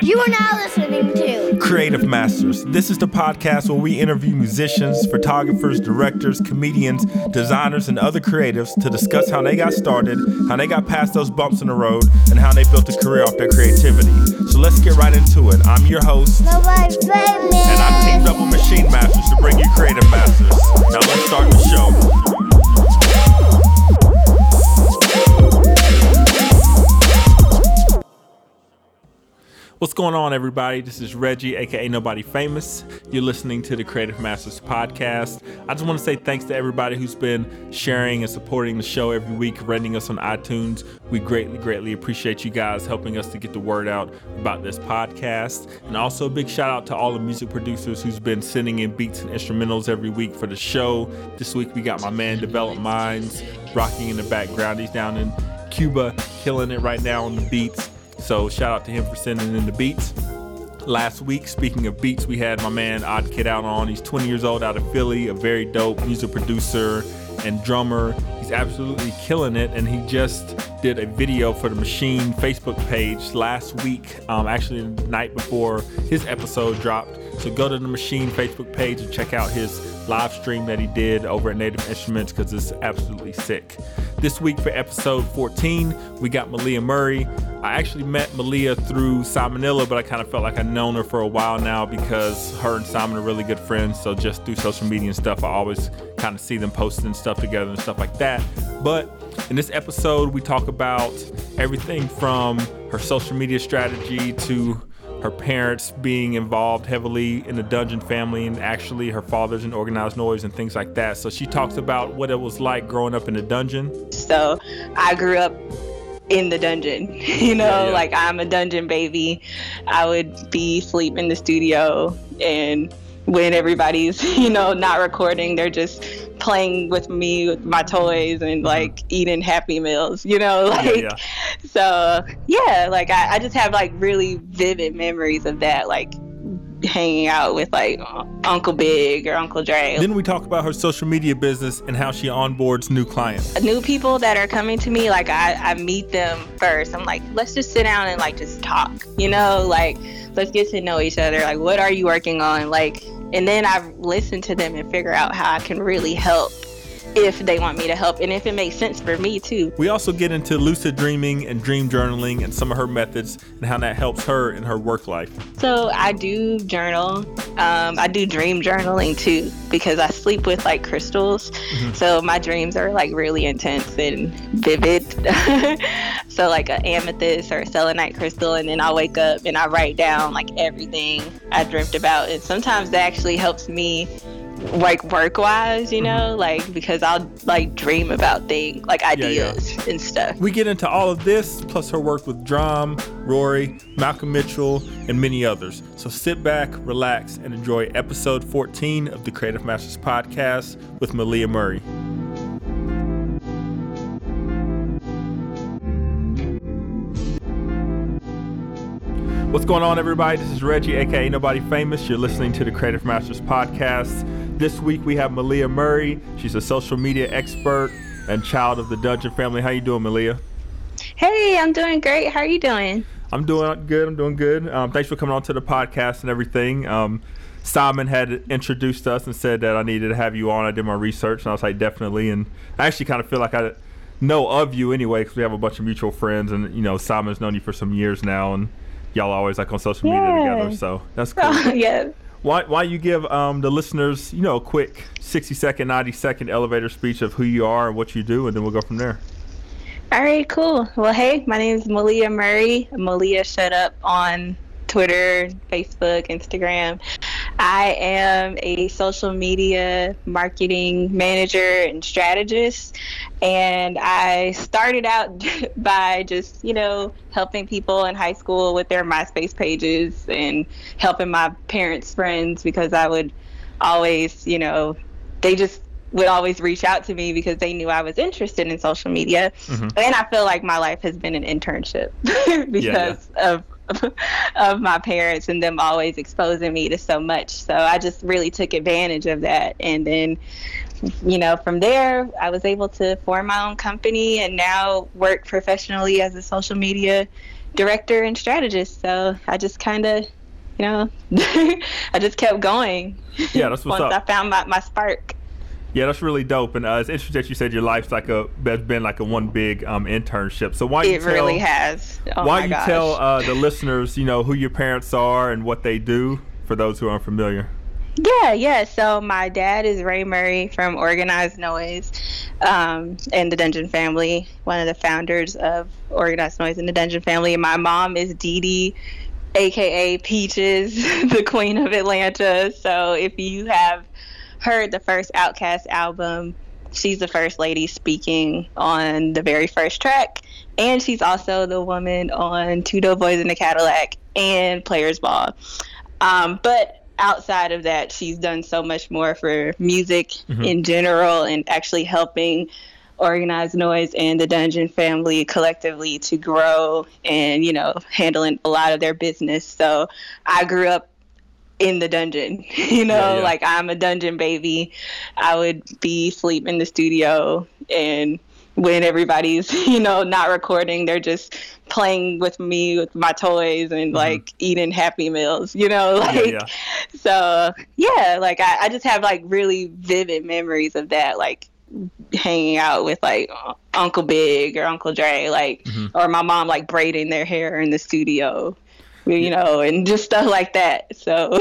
You are now listening to Creative Masters. This is the podcast where we interview musicians, photographers, directors, comedians, designers, and other creatives to discuss how they got started, how they got past those bumps in the road, and how they built a career off their creativity. So let's get right into it. I'm your host, and I'm teamed up with Machine Masters to bring you Creative Masters. Now let's start the show. What's going on, everybody? This is Reggie, aka Nobody Famous. You're listening to the Creative Masters Podcast. I just want to say thanks to everybody who's been sharing and supporting the show every week, rating us on iTunes. We greatly appreciate you guys helping us to get the word out about this podcast. And also a big shout out to all the music producers who's been sending in beats and instrumentals every week for the show. This week we got my man Develop Minds rocking in the background. He's down in Cuba, killing it right now on the beats. So shout out to him for sending in the beats. Last week, speaking of beats, we had my man Odd Kid out on. He's 20 years old out of Philly, a very dope music producer and drummer. He's absolutely killing it, and he just did a video for the Machine Facebook page last week, actually the night before his episode dropped. So go to the Machine Facebook page and check out his live stream that he did over at Native Instruments, because it's absolutely sick. This week for episode 14, we got Malia Murray. I actually met Malia through Simonilla, but I kind of felt like I've known her for a while now because her and Simon are really good friends. So just through social media and stuff, I always kind of see them posting stuff together and stuff like that. But in this episode, we talk about everything from her social media strategy to her parents being involved heavily in the Dungeon Family, and actually her father's in Organized Noise and things like that. So she talks about what it was like growing up in the dungeon. So I grew up in the dungeon, like I'm a dungeon baby. I would be sleep in the studio, and when everybody's, not recording, they're just playing with me with my toys and like eating Happy Meals, So yeah, like I just have like really vivid memories of that, like hanging out with like Uncle Big or Uncle Dre. Then we talk about her social media business and how she onboards new clients. New people that are coming to me, like I meet them first. I'm like, let's just sit down and like just talk, like let's get to know each other. Like, what are you working on? Like, and then I listen to them and figure out how I can really help if they want me to help, and if it makes sense for me too. We also get into lucid dreaming and dream journaling and some of her methods and how that helps her in her work life. So I do journal. I do dream journaling too, because I sleep with like crystals. Mm-hmm. So my dreams are like really intense and vivid. So like an amethyst or a selenite crystal, and then I wake up and I write down like everything I dreamt about. And sometimes that actually helps me like work-wise, like, because I'll like dream about things like ideas and stuff. We get into all of this plus her work with Drum, Rory, Malcolm Mitchell, and many others. So sit back, relax, and enjoy episode 14 of the Creative Masters Podcast with Malia Murray. What's going on, everybody? This is Reggie, aka Nobody Famous. You're listening to the Creative Masters Podcast. This week we have Malia Murray. She's a social media expert and child of the Dungeon Family. How you doing, Malia? Hey, I'm doing great. How are you doing? I'm doing good. Thanks for coming on to the podcast and everything. Simon had introduced us and said that I needed to have you on. I did my research and I was like, definitely. And I actually kind of feel like I know of you anyway, because we have a bunch of mutual friends, and Simon's known you for some years now, and y'all are always like on social media together, so that's cool. Why you give the listeners, a quick 60-second, 90-second elevator speech of who you are and what you do, and then we'll go from there. All right, cool. Well, hey, my name is Malia Murray. Malia Shut Up on Twitter, Facebook, Instagram. I am a social media marketing manager and strategist, and I started out by just, helping people in high school with their MySpace pages and helping my parents' friends, because I would always, they just would always reach out to me because they knew I was interested in social media. Mm-hmm. And I feel like my life has been an internship because of my parents and them always exposing me to so much. So I just really took advantage of that. And then, from there, I was able to form my own company and now work professionally as a social media director and strategist, so I just kind of, you know, I just kept going. Yeah, that's what's up. Once I found my spark. Yeah, that's really dope. And it's interesting that you said your life's like that's been like a one big internship. So why it really has. Oh why my you gosh. Tell the listeners, you know, who your parents are and what they do for those who aren't familiar? Yeah. So my dad is Ray Murray from Organized Noise and the Dungeon Family, one of the founders of Organized Noise and the Dungeon Family. And my mom is Dee Dee, aka Peaches, the Queen of Atlanta. So if you have heard the first Outkast album, she's the first lady speaking on the very first track, and she's also the woman on Two Doughboys in a Cadillac and Players Ball. But outside of that, she's done so much more for music in general, and actually helping Organized Noise and the Dungeon Family collectively to grow and, you know, handling a lot of their business. So I grew up in the dungeon, you know, like I'm a dungeon baby. I would be sleep in the studio, and when everybody's, you know, not recording, they're just playing with me with my toys and like eating Happy Meals, you know, like so like I just have like really vivid memories of that, like hanging out with like Uncle Big or Uncle Dre, like or my mom like braiding their hair in the studio, you know, and just stuff like that. So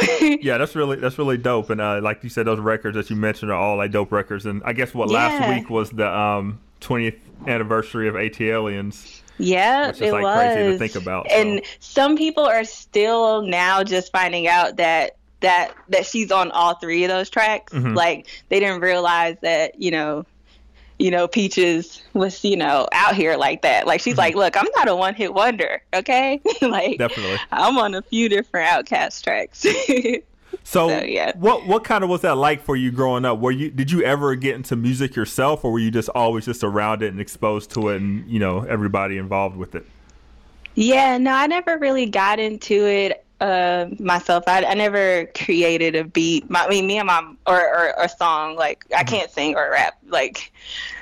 that's really dope. And like you said, those records that you mentioned are all like dope records. And I guess what last week was the 20th anniversary of ATLiens. Yeah, it like was crazy to think about. And some people are still now just finding out that she's on all three of those tracks. Like they didn't realize that, you know, Peaches was, you know, out here like that. Like, she's like, look, I'm not a one-hit wonder, okay? Like, definitely. I'm on a few different Outkast tracks. So yeah. What kind of was that like for you growing up? Did you ever get into music yourself, or were you just always just around it and exposed to it and, you know, everybody involved with it? Yeah, no, I never really got into it myself. I never created a beat. Me and my mom, or a song. Like I can't sing or rap. Like,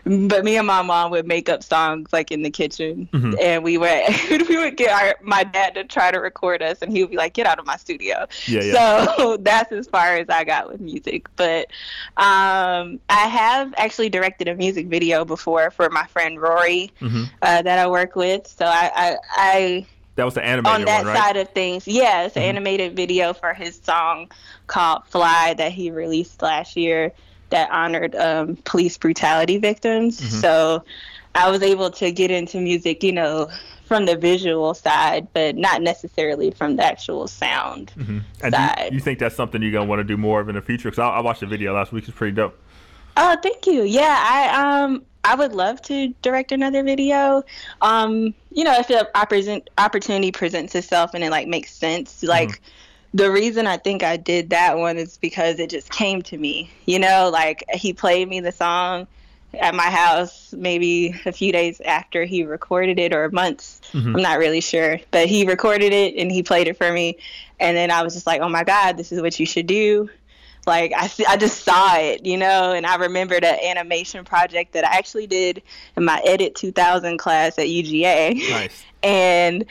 but me and my mom would make up songs like in the kitchen, and we would get my dad to try to record us, and he would be like, "Get out of my studio." Yeah. So that's as far as I got with music. But I have actually directed a music video before for my friend Rory that I work with. So I that was the animated one, right? On that side of things, yeah, it's an animated video for his song called Fly that he released last year that honored police brutality victims. So I was able to get into music, you know, from the visual side, but not necessarily from the actual sound side. You think that's something you're going to want to do more of in the future? Because I watched the video last week. It's pretty dope. Oh, thank you. Yeah, I would love to direct another video. You know, if the opportunity presents itself and it like makes sense, like the reason I think I did that one is because it just came to me, you know, like he played me the song at my house, maybe a few days after he recorded it, or months. I'm not really sure, but he recorded it and he played it for me. And then I was just like, oh my God, this is what you should do. Like, I just saw it, you know, and I remembered an animation project that I actually did in my Edit 2000 class at UGA. Nice. And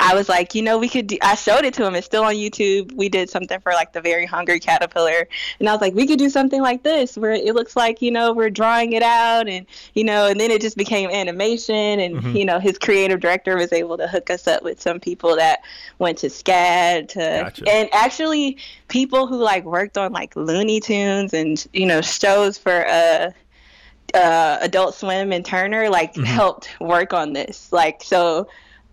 I was like, you know, I showed it to him. It's still on YouTube. We did something for, like, the very hungry caterpillar. And I was like, we could do something like this where it looks like, you know, we're drawing it out. And, you know, and then it just became animation. And, you know, his creative director was able to hook us up with some people that went to SCAD. And actually people who, like, worked on, like, Looney Tunes and, you know, shows for Adult Swim and Turner, like, helped work on this. Like, so...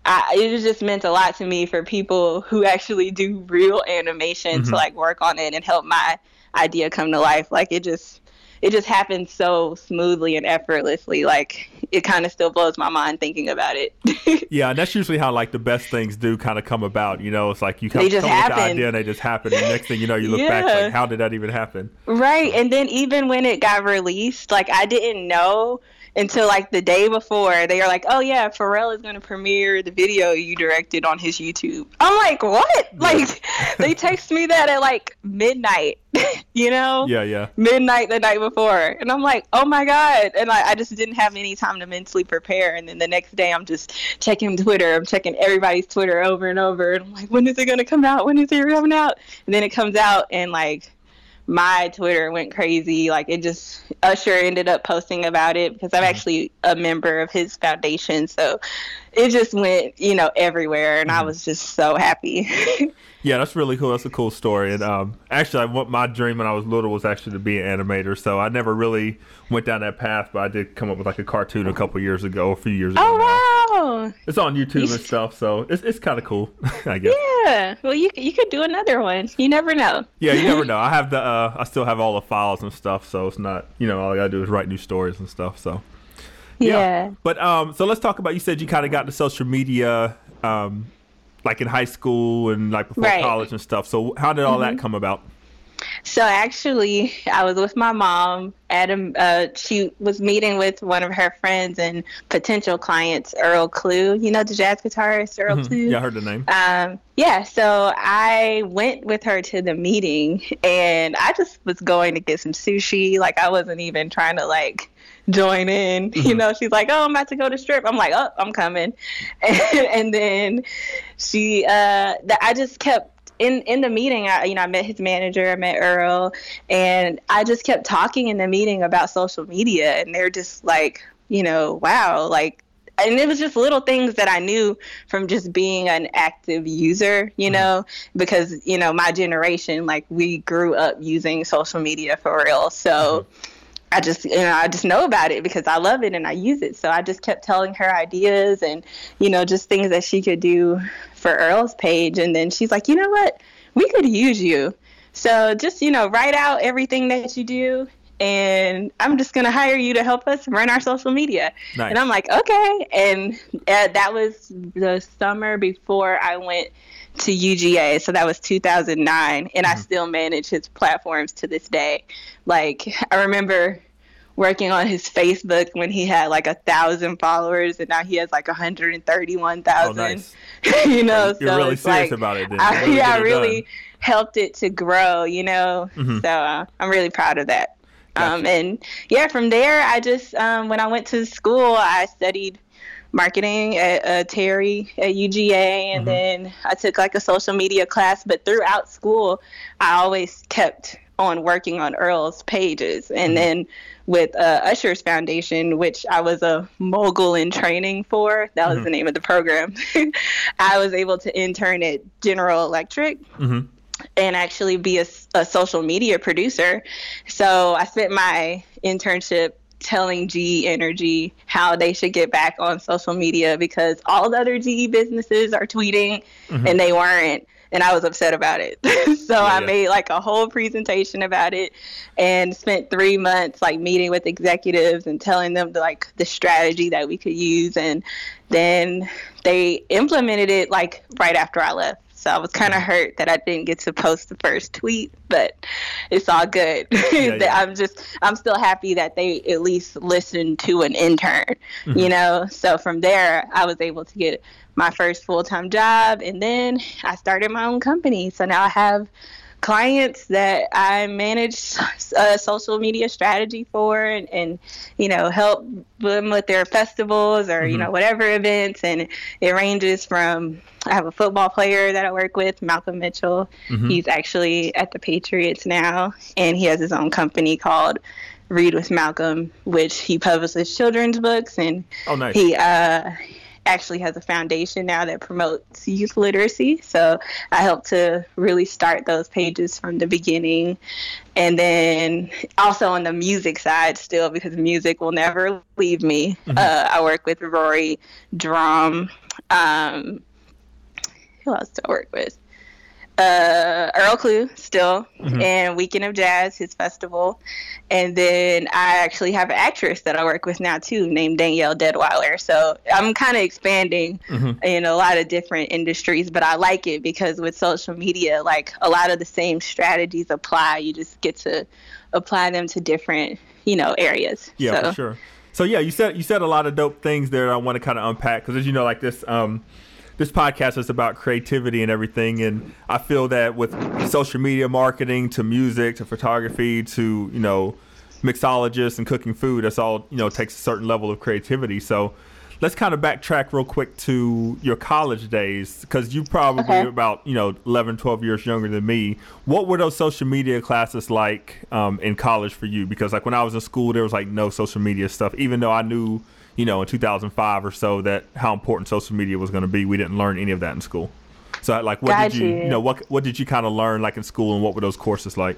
it just meant a lot to me for people who actually do real animation to like work on it and help my idea come to life. Like it just happened so smoothly and effortlessly. Like it kind of still blows my mind thinking about it. Yeah, and that's usually how like the best things do kind of come about. You know, it's like you come up with the idea and they just happen. And the next thing you know, you look back like, how did that even happen? Right, and then even when it got released, like I didn't know. Until like the day before, they are like, oh yeah, Pharrell is going to premiere the video you directed on his YouTube. I'm like, what? Like, they text me that at like midnight. you know? Yeah, yeah. Midnight the night before. And I'm like, oh my God. And I just didn't have any time to mentally prepare. And then the next day I'm just checking Twitter. I'm checking everybody's Twitter over and over. And I'm like, when is it going to come out? When is it coming out? And then it comes out and like, my Twitter went crazy. Like it just, Usher ended up posting about it because I'm actually a member of his foundation. So it just went, you know, everywhere. And I was just so happy. Yeah, that's really cool. That's a cool story. And actually, my dream when I was little was actually to be an animator. So I never really went down that path, but I did come up with like a cartoon a few years ago. Oh, wow. It's on YouTube and stuff, so it's kind of cool, I guess. Yeah. Well, you could do another one. You never know. Yeah, you never know. I have I still have all the files and stuff, so it's not, you know, all I got to do is write new stories and stuff, so. Yeah. But so let's talk about, you said you kind of got into social media like in high school and like before college and stuff. So how did all that come about? So actually, I was with my mom. She was meeting with one of her friends and potential clients, Earl Klugh. You know, the jazz guitarist, Earl Klugh? Yeah, I heard the name. Yeah, so I went with her to the meeting, and I just was going to get some sushi. Like, I wasn't even trying to, like, join in. You know, she's like, oh, I'm about to go to strip. I'm like, oh, I'm coming. And then she, I just kept, In the meeting, I met his manager, I met Earl, and I just kept talking in the meeting about social media, and they're just like, you know, wow, like, and it was just little things that I knew from just being an active user, you know, because, you know, my generation, like, we grew up using social media for real, so I just know about it because I love it and I use it. So I just kept telling her ideas and, you know, just things that she could do for Earl's page. And then she's like, you know what? We could use you. So just, you know, write out everything that you do. And I'm just going to hire you to help us run our social media. Nice. And I'm like, okay. And that was the summer before I went to UGA. So that was 2009. And I still manage his platforms to this day. Like, I remember working on his Facebook when he had like 1,000 followers, and now he has like 131,000. Oh, nice. You know, you're so really serious like, about it. I really helped it to grow, you know, so I'm really proud of that. Gotcha. And yeah, from there, I just, when I went to school, I studied marketing at Terry at UGA, and then I took like a social media class. But throughout school, I always kept on working on Earl's pages, and then with Usher's Foundation, which I was a mogul in training for, that was the name of the program. I was able to intern at General Electric and actually be a social media producer. So I spent my internship telling GE Energy how they should get back on social media because all the other GE businesses are tweeting and they weren't. And I was upset about it. So I made like a whole presentation about it and spent 3 months like meeting with executives and telling them like the strategy that we could use. And then they implemented it like right after I left. So I was kind of hurt that I didn't get to post the first tweet, but it's all good. I'm still happy that they at least listened to an intern, you know? So from there, I was able to get my first full-time job, and then I started my own company. So now I have clients that I manage social media strategy for and, you know, help them with their festivals or, you know, whatever events. And it ranges from, I have a football player that I work with, Malcolm Mitchell. He's actually at the Patriots now, and he has his own company called Read with Malcolm, which he publishes children's books. And he actually has a foundation now that promotes youth literacy. So I helped to really start those pages from the beginning. And then also on the music side still, because music will never leave me. I work with Rory, Drum. Who else do I work with? Earl Klugh still, and Weekend of Jazz, his festival. And then I actually have an actress that I work with now too, named Danielle Deadweiler. So I'm kind of expanding in a lot of different industries, but I like it because with social media, like a lot of the same strategies apply. You just get to apply them to different, you know, areas. Yeah, so. For sure. So yeah, you said a lot of dope things there that I want to kind of unpack because, as you know, like this this podcast is about creativity and everything. And I feel that with social media marketing to music, to photography, to, you know, mixologists and cooking food, that's all, you know, takes a certain level of creativity. So let's kind of backtrack real quick to your college days, because you probably about, you know, 11, 12 years younger than me. What were those social media classes like in college for you? Because like when I was in school, there was like no social media stuff, even though I knew, you know, in 2005 or so that how important social media was going to be. We didn't learn any of that in school. So like what did you know, what did you kind of learn like in school, and what were those courses like?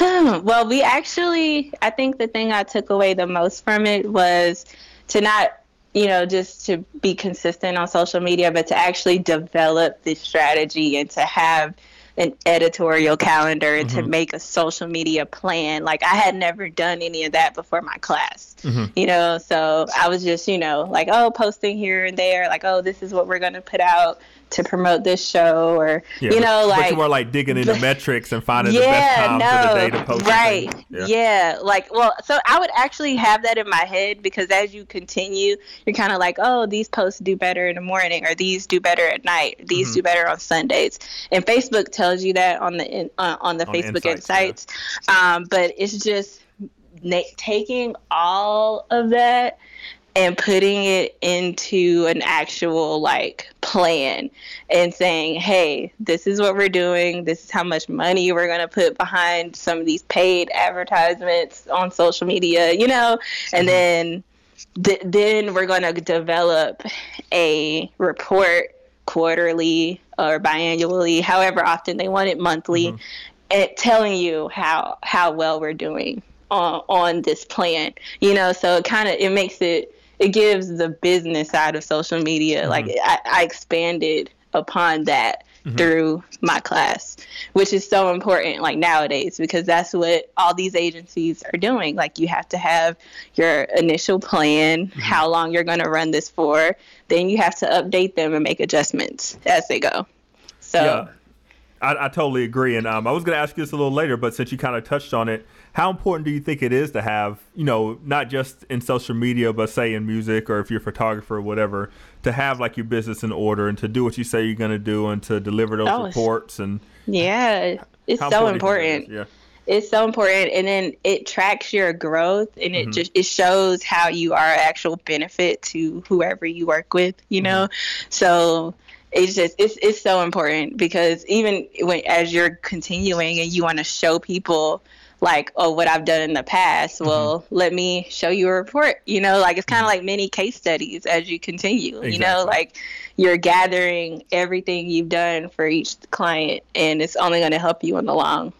Well, we actually, I think the thing I took away the most from it was to not, you know, just to be consistent on social media, but to actually develop this strategy and to have an editorial calendar and to make a social media plan. Like I had never done any of that before my class, you know, so I was just, you know, like, oh, posting here and there, like, oh, this is what we're going to put out to promote this show, or, you know, like, you were like digging into metrics and finding the best times of the day to post. Like, well, so I would actually have that in my head, because as you continue, you're kind of like, oh, these posts do better in the morning, or these do better at night, these do better on Sundays. And Facebook tells you that on the Facebook Insights. But it's just taking all of that and putting it into an actual like plan and saying, hey, this is what we're doing. This is how much money we're going to put behind some of these paid advertisements on social media, you know, and then we're going to develop a report quarterly or biannually, however often they want it, monthly, and telling you how well we're doing on this plan, you know. So it kind of, it makes it, it gives the business side of social media. Like I expanded upon that through my class, which is so important like nowadays, because that's what all these agencies are doing. Like you have to have your initial plan, how long you're going to run this for. Then you have to update them and make adjustments as they go. So I totally agree. And I was going to ask you this a little later, but since you kind of touched on it, how important do you think it is to have, you know, not just in social media, but say in music, or if you're a photographer or whatever, to have like your business in order and to do what you say you're going to do and to deliver those reports? And it's so important. It's so important. And then it tracks your growth, and it just, it shows how you are actual benefit to whoever you work with, you know? So it's just, it's so important, because even when, as you're continuing and you want to show people, like, oh, what I've done in the past, well, let me show you a report, you know, like it's kind of like mini case studies as you continue, you know, like you're gathering everything you've done for each client, and it's only going to help you on the long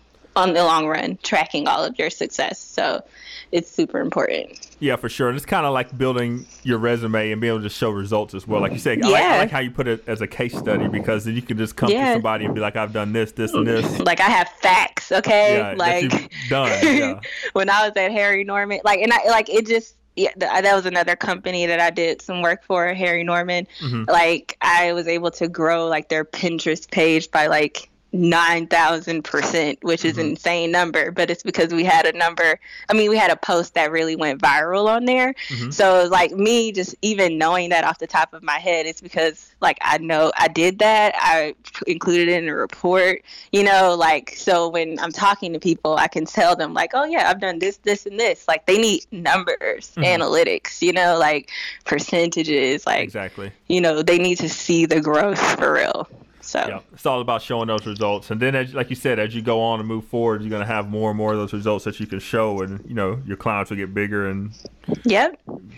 run, tracking all of your success. So it's super important. Yeah, for sure. And it's kind of like building your resume and being able to show results as well. Like you said, I like how you put it as a case study, because then you can just come to somebody and be like, I've done this, this, and this. Like I have facts, okay? Yeah, like that you've done. When I was at Harry Norman, like, and I like it just. Yeah, that was another company that I did some work for, Harry Norman. Like I was able to grow like their Pinterest page by like 9,000%, which is an insane number, but it's because we had a post that really went viral on there. So it was like me just even knowing that off the top of my head, it's because like I know I did that, I included it in a report, you know, like, so when I'm talking to people, I can tell them like, oh yeah, I've done this, this, and this. Like they need numbers, analytics, you know, like percentages, like, exactly, you know, they need to see the growth for real. So yeah, it's all about showing those results. And then, as, like you said, as you go on and move forward, you're going to have more and more of those results that you can show. And, you know, your clients will get bigger and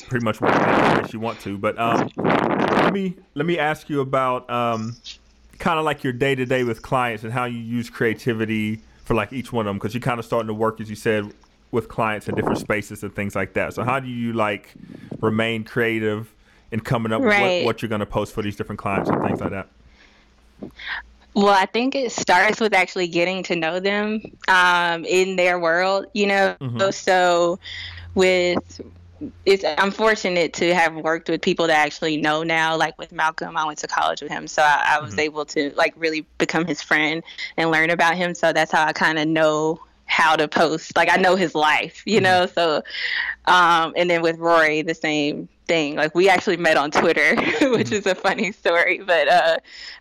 pretty much work as you want to. But let me ask you about kind of like your day-to-day with clients and how you use creativity for like each one of them, because you're kind of starting to work, as you said, with clients in different spaces and things like that. So how do you like remain creative in coming up with what you're going to post for these different clients and things like that? Well, I think it starts with actually getting to know them in their world, you know. So I'm fortunate to have worked with people that I actually know now. Like with Malcolm, I went to college with him, so I was able to like really become his friend and learn about him. So that's how I kind of know how to post. Like I know his life, you know. So and then with Rory, the same thing. Like, we actually met on Twitter, which is a funny story, but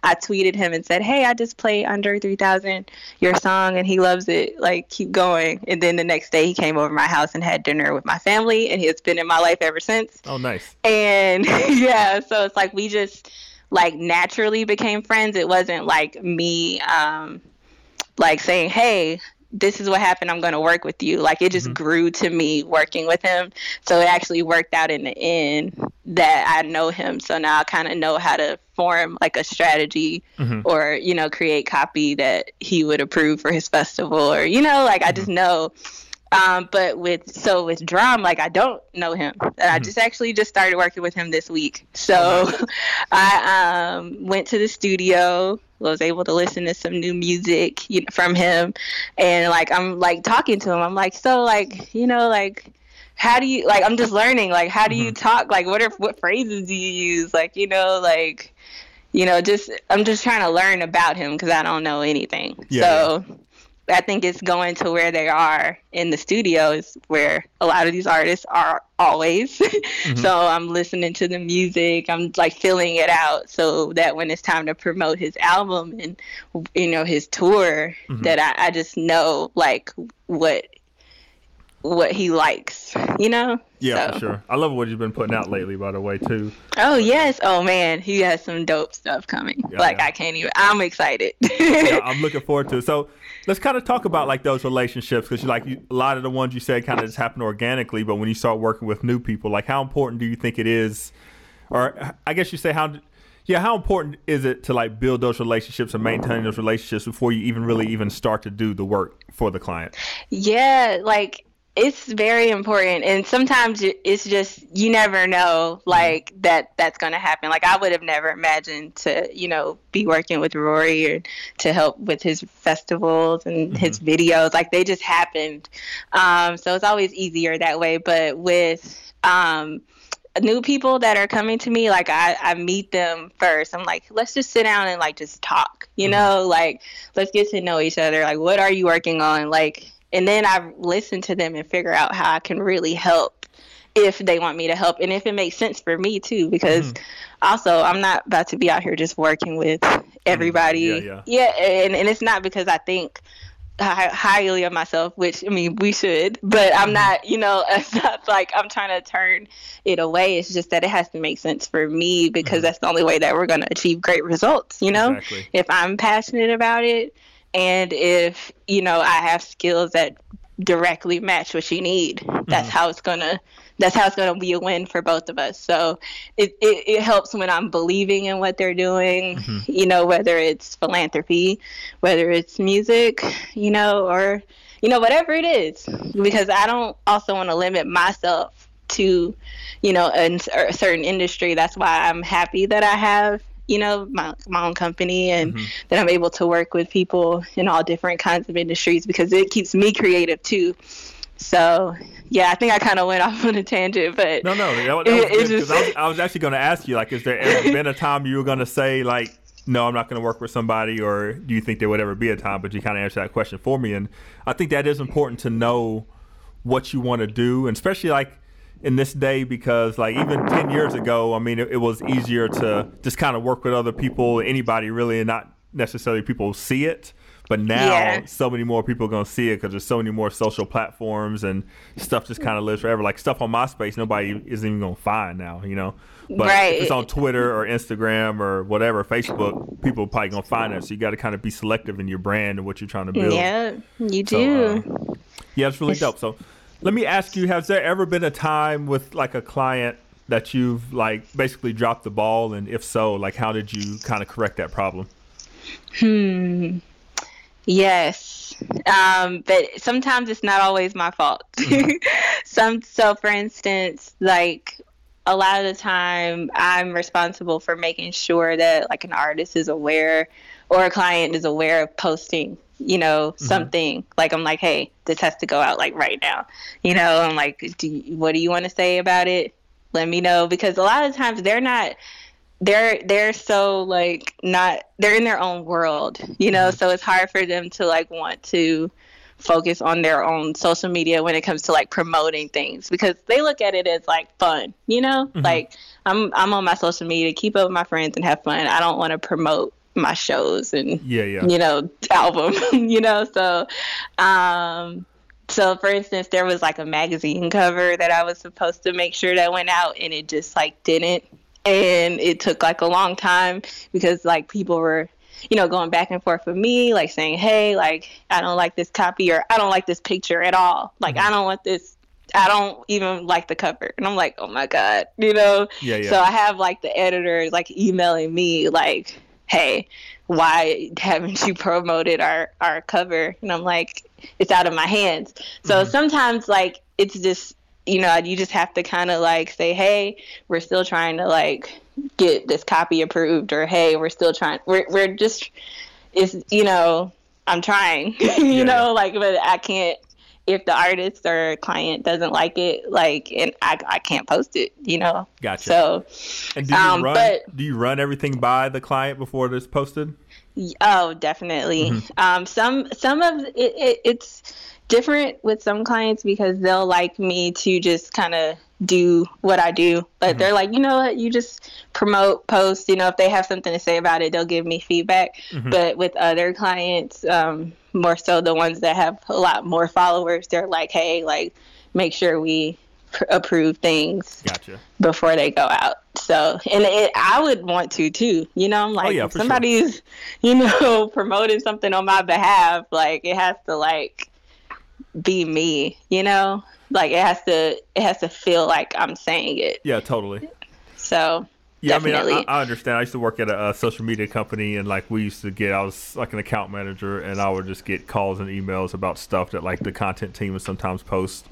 I tweeted him and said, hey, I just played Under 3000, your song, and he loves it, like, keep going. And then the next day he came over to my house and had dinner with my family, and he has been in my life ever since. Oh, nice. And yeah, so it's like we just like naturally became friends. It wasn't like me like saying, hey, this is what happened, I'm going to work with you. Like, it just grew to me working with him. So it actually worked out in the end that I know him. So now I kind of know how to form like a strategy or, you know, create copy that he would approve for his festival, or, you know, like I just know. But with Drum, like, I don't know him. And I just actually just started working with him this week. So I went to the studio, was able to listen to some new music, you know, from him. And like, I'm like talking to him. I'm like, so like, you know, like, how do you, like, I'm just learning, like, how do you talk? Like, what phrases do you use? Like, you know, just, I'm just trying to learn about him, 'cause I don't know anything. Yeah, so I think it's going to where they are in the studio is where a lot of these artists are always. So I'm listening to the music. I'm like filling it out so that when it's time to promote his album and, you know, his tour, that I just know like what he likes, you know? Yeah, so. For sure. I love what you've been putting out lately, by the way, too. Oh, yes. Oh, man. He has some dope stuff coming. Yeah, like, yeah. I can't even. I'm excited. Yeah, I'm looking forward to it. So let's kind of talk about, like, those relationships, because, like, a lot of the ones you said kind of just happen organically, but when you start working with new people, like, how important do you think it is? Or I guess you say how important is it to, like, build those relationships and maintain those relationships before you even really even start to do the work for the client? Yeah, like, it's very important. And sometimes it's just, you never know, like, that's going to happen. Like, I would have never imagined to, you know, be working with Rory or to help with his festivals and his videos. Like, they just happened. So it's always easier that way. But with new people that are coming to me, like, I meet them first. I'm like, let's just sit down and, like, just talk, you know, like, let's get to know each other. Like, what are you working on? Like, and then I listen to them and figure out how I can really help if they want me to help. And if it makes sense for me, too, because also I'm not about to be out here just working with everybody. And it's not because I think highly of myself, which, I mean, we should, but I'm not, you know, it's not like I'm trying to turn it away. It's just that it has to make sense for me, because that's the only way that we're going to achieve great results. You know, exactly. If I'm passionate about it, and if, you know, I have skills that directly match what you need, that's how it's gonna. That's how it's gonna be a win for both of us. So it helps when I'm believing in what they're doing. You know, whether it's philanthropy, whether it's music, you know, or, you know, whatever it is, because I don't also want to limit myself to, you know, a certain industry. That's why I'm happy that I have, you know, my own company, and that I'm able to work with people in all different kinds of industries, because it keeps me creative too. So yeah, I think I kind of went off on a tangent, but that was good, 'cause I was actually going to ask you, like, is there ever been a time you were going to say, like, no, I'm not going to work with somebody, or do you think there would ever be a time? But you kind of answered that question for me, and I think that is important to know what you want to do, and especially like in this day, because like even 10 years ago, I mean, it was easier to just kind of work with other people, anybody really, and not necessarily people see it. But now so many more people are going to see it, because there's so many more social platforms and stuff just kind of lives forever. Like stuff on MySpace, nobody isn't even going to find now, you know. But if it's on Twitter or Instagram or whatever, Facebook, people are probably going to find it. So you got to kind of be selective in your brand and what you're trying to build. Yeah, you do. So, yeah, it's really dope. So let me ask you, has there ever been a time with like a client that you've like basically dropped the ball? And if so, like how did you kind of correct that problem? Yes. But sometimes it's not always my fault. So for instance, like a lot of the time I'm responsible for making sure that like an artist is aware or a client is aware of posting, you know, something. Like I'm like, hey, this has to go out like right now, you know. I'm like, what do you want to say about it? Let me know, because a lot of times they're in their own world, you know. So it's hard for them to like want to focus on their own social media when it comes to like promoting things, because they look at it as like fun, you know, mm-hmm. like I'm on my social media, keep up with my friends and have fun. I don't want to promote my shows and, you know, album, you know? So, so for instance, there was like a magazine cover that I was supposed to make sure that went out, and it just like didn't. And it took like a long time because like people were, you know, going back and forth with me, like saying, hey, like, I don't like this copy, or I don't like this picture at all. Like, mm-hmm. I don't want this. I don't even like the cover. And I'm like, oh my God, you know? Yeah. So I have like the editor like emailing me like, hey, why haven't you promoted our cover? And I'm like, it's out of my hands. So mm-hmm. sometimes like, it's just, you know, you just have to kind of like say, hey, we're still trying to like get this copy approved, or hey, we're still trying, we're just, it's, you know, I'm trying, you know, like, but I can't, if the artist or client doesn't like it, like, and I can't post it, you know? Gotcha. So, and do you run everything by the client before it's posted? Oh, definitely. Mm-hmm. Some of it's different with some clients because they'll like me to just kind of do what I do, but mm-hmm. they're like, you know what, you just promote, post, you know, if they have something to say about it, they'll give me feedback. Mm-hmm. But with other clients, more so the ones that have a lot more followers, they're like, hey, like, make sure we approve things before they go out. So, and I would want to too, you know, I'm like, if somebody's, you know, promoting something on my behalf, like it has to like be me, you know, like it has to feel like I'm saying it. Yeah, totally. So yeah, definitely. I mean, I understand. I used to work at a social media company, and like I was like an account manager, and I would just get calls and emails about stuff that like the content team would sometimes post.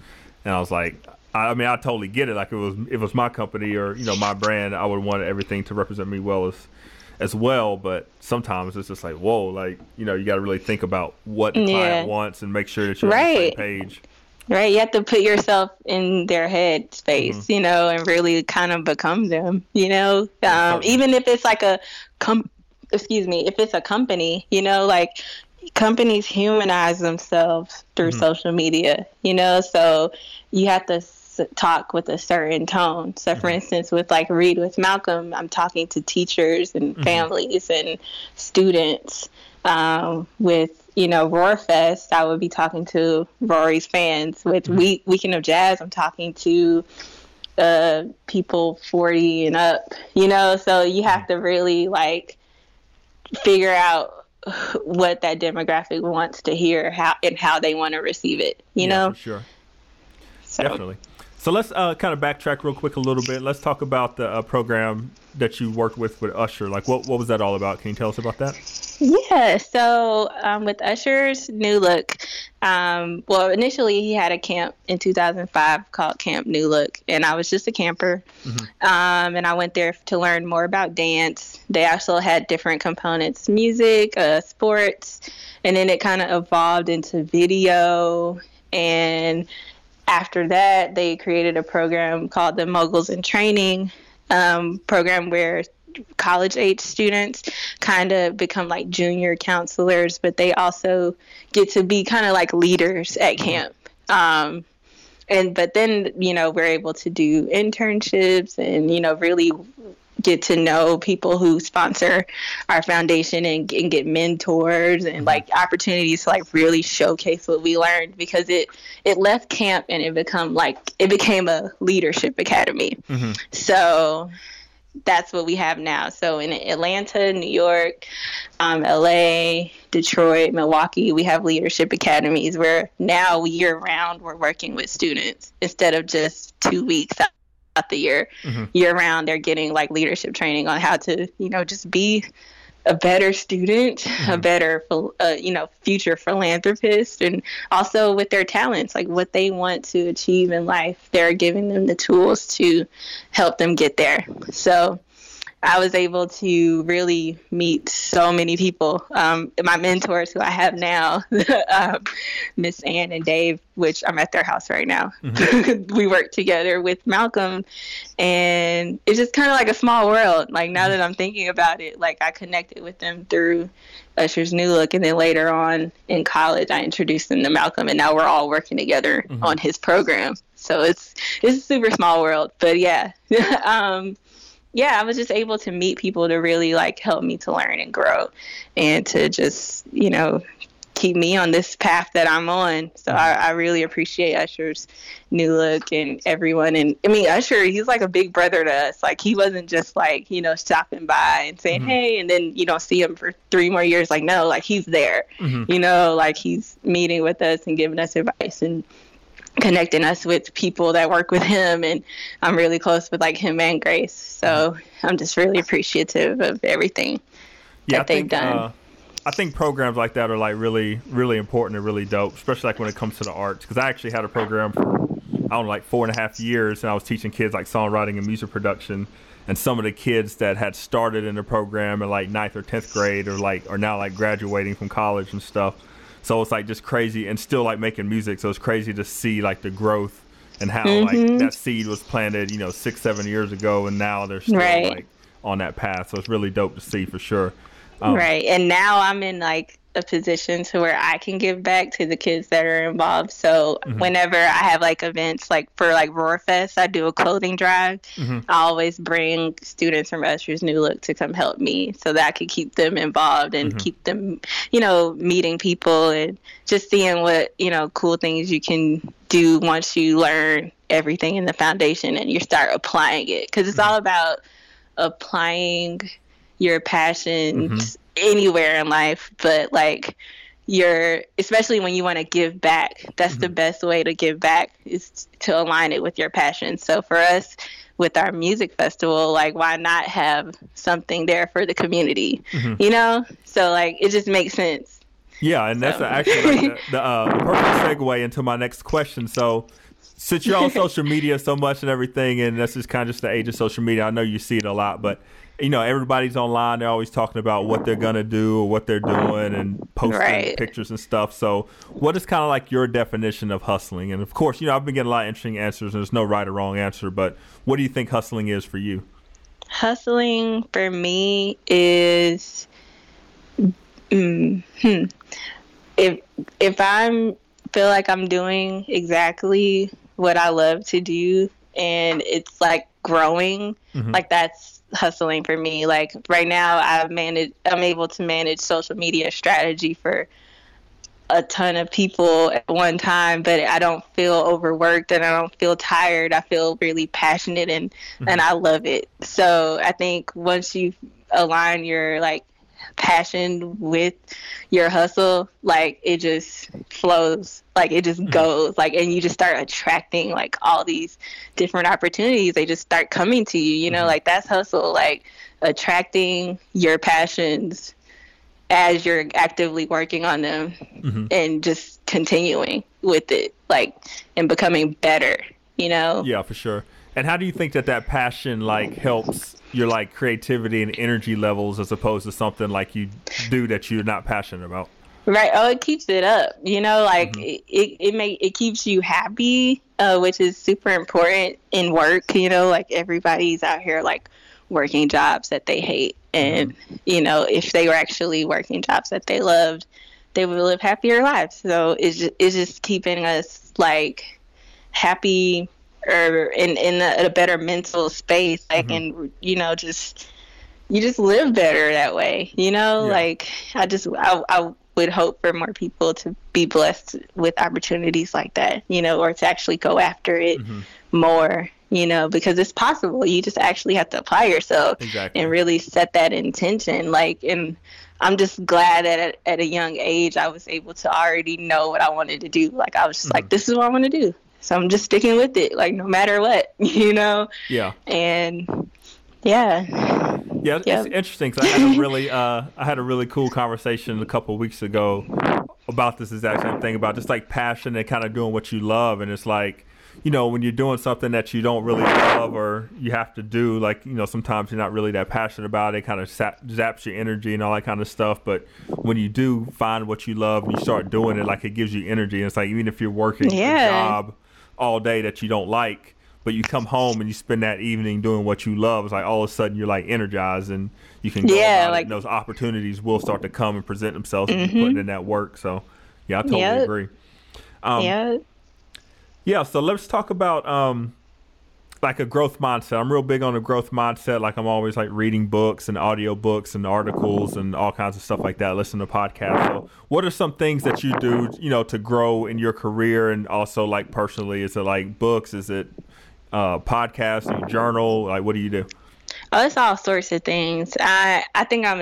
And I was like, I mean, I totally get it. Like it was my company or, you know, my brand, I would want everything to represent me well as well. But sometimes it's just like, whoa, like, you know, you got to really think about what the client wants and make sure that you're on the same page. Right. You have to put yourself in their head space, mm-hmm. you know, and really kind of become them, you know, even if it's like if it's a company, you know, like companies humanize themselves through mm-hmm. social media, you know, so you have to talk with a certain tone. So, for instance, with like Read with Malcolm, I'm talking to teachers and families mm-hmm. and students. With, you know, Roar Fest, I would be talking to Rory's fans. With mm-hmm. Weekend of Jazz, I'm talking to people 40 and up, you know, so you have to really like figure out what that demographic wants to hear, how they want to receive it, you know? For sure. So. Definitely. So let's kind of backtrack real quick a little bit. Let's talk about the program that you worked with Usher. Like, what was that all about? Can you tell us about that? Yeah. So with Usher's New Look, well, initially he had a camp in 2005 called Camp New Look, and I was just a camper. Mm-hmm. And I went there to learn more about dance. They also had different components, music, sports, and then it kind of evolved into video. And after that, they created a program called the Moguls in Training program, where college-age students kind of become like junior counselors, but they also get to be kind of like leaders at camp. But then, you know, we're able to do internships and, you know, really get to know people who sponsor our foundation and get mentors and like opportunities to like really showcase what we learned, because it left camp and it became a leadership academy. Mm-hmm. So that's what we have now. So in Atlanta, New York, LA, Detroit, Milwaukee, we have leadership academies where now year round we're working with students instead of just 2 weeks the year. Mm-hmm. Year round, they're getting like leadership training on how to, you know, just be a better student, mm-hmm. a better, you know, future philanthropist, and also with their talents, like what they want to achieve in life. They're giving them the tools to help them get there. So I was able to really meet so many people. My mentors who I have now, Miss Ann and Dave, which I'm at their house right now. Mm-hmm. We work together with Malcolm, and it's just kind of like a small world. Like now that I'm thinking about it, like I connected with them through Usher's New Look, and then later on in college I introduced him to Malcolm, and now we're all working together on his program. So it's a super small world, but yeah. Yeah, I was just able to meet people to really like help me to learn and grow and to just, you know, keep me on this path that I'm on. So I really appreciate Usher's New Look and everyone. And I mean, Usher, he's like a big brother to us. Like, he wasn't just like, you know, stopping by and saying, hey, and then you don't see him for 3 more years. Like, no, like he's there, you know, like he's meeting with us and giving us advice and connecting us with people that work with him. And I'm really close with like him and Grace. So I'm just really appreciative of everything that they've done. I think programs like that are like really, really important and really dope, especially like when it comes to the arts. Because I actually had a program for, I don't know, like 4.5 years, and I was teaching kids like songwriting and music production. And some of the kids that had started in the program in like 9th or 10th grade or like are now like graduating from college and stuff. So it's like just crazy, and still like making music. So it's crazy to see like the growth and how like that seed was planted, you know, 6-7 years ago, and now they're still like on that path. So it's really dope to see for sure. And now I'm in like a position to where I can give back to the kids that are involved. So whenever I have like events, like for like Roar Fest, I do a clothing drive. I always bring students from Usher's New Look to come help me so that I could keep them involved and keep them, you know, meeting people and just seeing what, you know, cool things you can do once you learn everything in the foundation and you start applying it. Because it's all about applying your passion anywhere in life, but like your, especially when you want to give back, that's the best way to give back is to align it with your passion. So for us with our music festival, like why not have something there for the community, you know? So like, it just makes sense. Yeah. And that's actually like the perfect segue into my next question. So since you're on social media so much and everything, and that's just kind of just the age of social media, I know you see it a lot, but you know, everybody's online. They're always talking about what they're going to do or what they're doing and posting pictures and stuff. So what is kind of like your definition of hustling? And of course, you know, I've been getting a lot of interesting answers, and there's no right or wrong answer, but what do you think hustling is for you? Hustling for me is, if I feel like I'm doing exactly what I love to do and it's like growing, like that's hustling for me. Like right now I'm able to manage social media strategy for a ton of people at one time, but I don't feel overworked and I don't feel tired. I feel really passionate and I love it. So I think once you align your like passion with your hustle, like it just flows, like it just goes, like, and you just start attracting like all these different opportunities. They just start coming to you, you know, like that's hustle, like attracting your passions as you're actively working on them and just continuing with it, like, and becoming better, you know? Yeah, for sure. And how do you think that that passion like helps your like creativity and energy levels as opposed to something like you do that you're not passionate about? Right. Oh, it keeps it up, you know, like it keeps you happy, which is super important in work. You know, like everybody's out here like working jobs that they hate. And, you know, if they were actually working jobs that they loved, they would live happier lives. So it's just keeping us like happy, or in a better mental space, like, and you know, just you just live better that way, you know. Like I would hope for more people to be blessed with opportunities like that, you know, or to actually go after it more, you know, because it's possible. You just actually have to apply yourself and really set that intention, like, and I'm just glad that at a young age I was able to already know what I wanted to do. Like I was just like, this is what I want to do. So I'm just sticking with it, like, no matter what, you know? Yeah. And, yeah. Yeah, it's interesting, because I had a really cool conversation a couple of weeks ago about this exact same thing, about just, like, passion and kind of doing what you love. And it's like, you know, when you're doing something that you don't really love or you have to do, like, you know, sometimes you're not really that passionate about it. Kind of zaps your energy and all that kind of stuff. But when you do find what you love and you start doing it, like, it gives you energy. And it's like, even if you're working a job all day that you don't like, but you come home and you spend that evening doing what you love, it's like all of a sudden you're like energized and you can go and those opportunities will start to come and present themselves and you're putting in that work. So yeah, I totally agree. So let's talk about like a growth mindset. I'm real big on a growth mindset. Like I'm always like reading books and audio books and articles and all kinds of stuff like that. Listen to podcasts. So what are some things that you do, you know, to grow in your career and also like personally? Is it like books? Is it podcasts? Do you journal? Like what do you do? Oh, it's all sorts of things. I think I'm